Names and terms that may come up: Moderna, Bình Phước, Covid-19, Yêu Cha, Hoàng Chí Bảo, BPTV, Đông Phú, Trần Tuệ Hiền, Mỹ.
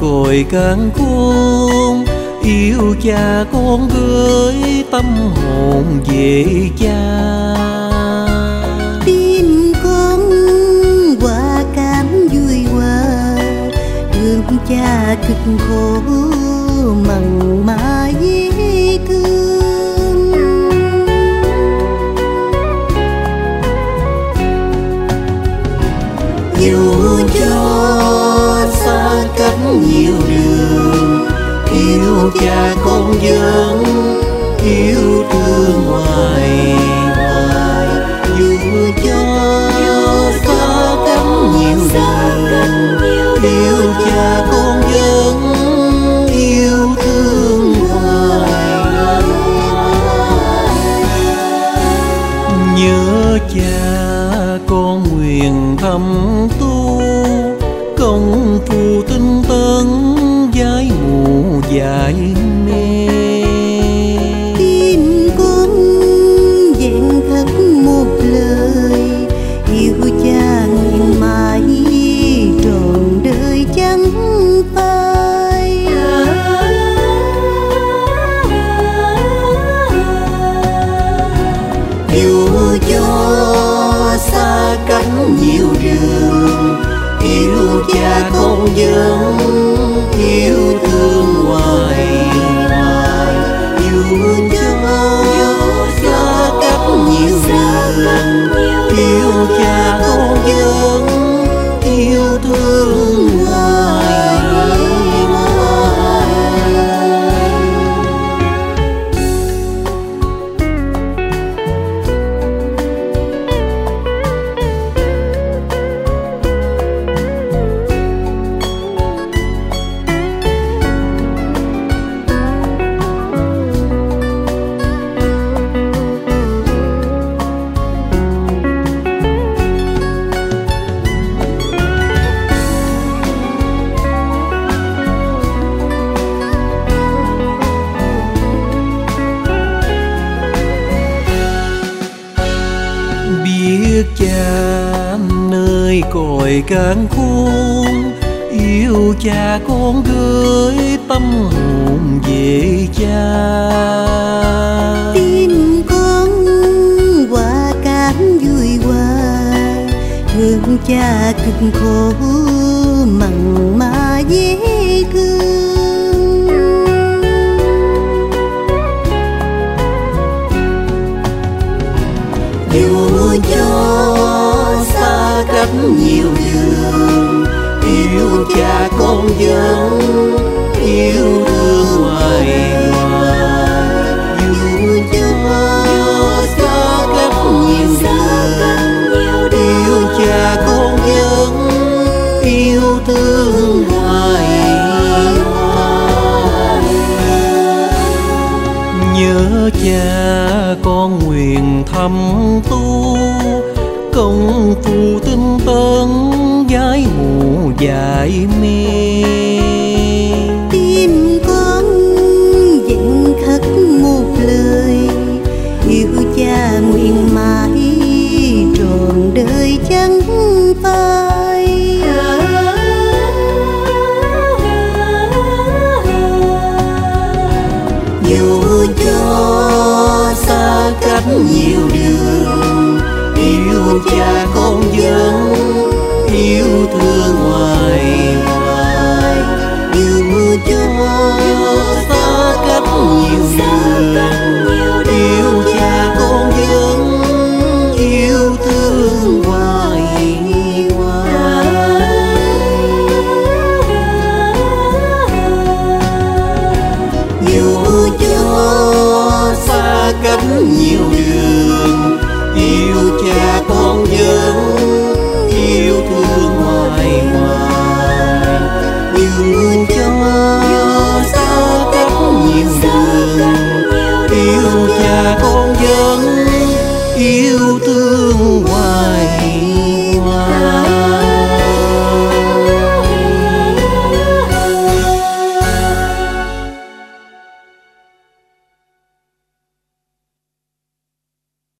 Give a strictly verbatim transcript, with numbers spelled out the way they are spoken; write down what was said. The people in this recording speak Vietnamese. cội cán khôn. Yêu cha con gửi tâm hồn về cha. Tim con quả cảm vui hòa, thương cha cực khổ mặn mãi thương. Dù cho xa cách nhiều đường, yêu cha con vẫn yêu thương hoài hoài. Dù cho xa cách nhiều đường, yêu cha con vẫn yêu thương hoài hoài. Nhớ cha con nguyện thầm tu, công phu tinh tấn giải mù dại mê. Tim con dặn khắc một lời, yêu cha nguyện mãi trọn đời chẳng phai. Dù cho xa cách nhiều đường, yêu cha con vẫn yêu thương hoài hoài. Dù cho xa cách nhiều lần, yêu cha con vẫn yêu thương hoài hoài. Cội cán khôn, yêu cha con gửi tâm hồn về cha. Tim con quả cảm vui hòa, thương cha cực khổ mặn mà dễ thương. Dù cho cách nhiều đường, yêu cha con vẫn yêu thương hoài hoài. Dù cho xa cách nhiều đường, yêu cha con vẫn yêu thương hoài hoài. Nhớ cha con nguyện thầm tu, công phu tinh tấn giải mù dại mê. Tim con dặn khắc một lời, yêu cha nguyện mãi trọn đời chẳng phai. Dù cho xa cách nhiều đường, yêu cha con vẫn yêu thương hoài hoài. Dù cho xa cách nhiều đường, yêu cha con vẫn yêu thương hoài hoài. Dù cho xa cách nhiều đường, yêu cha con vẫn yêu thương hoài hoài. Dù cho xa cách nhiều đường, yêu cha con vẫn yêu thương hoài.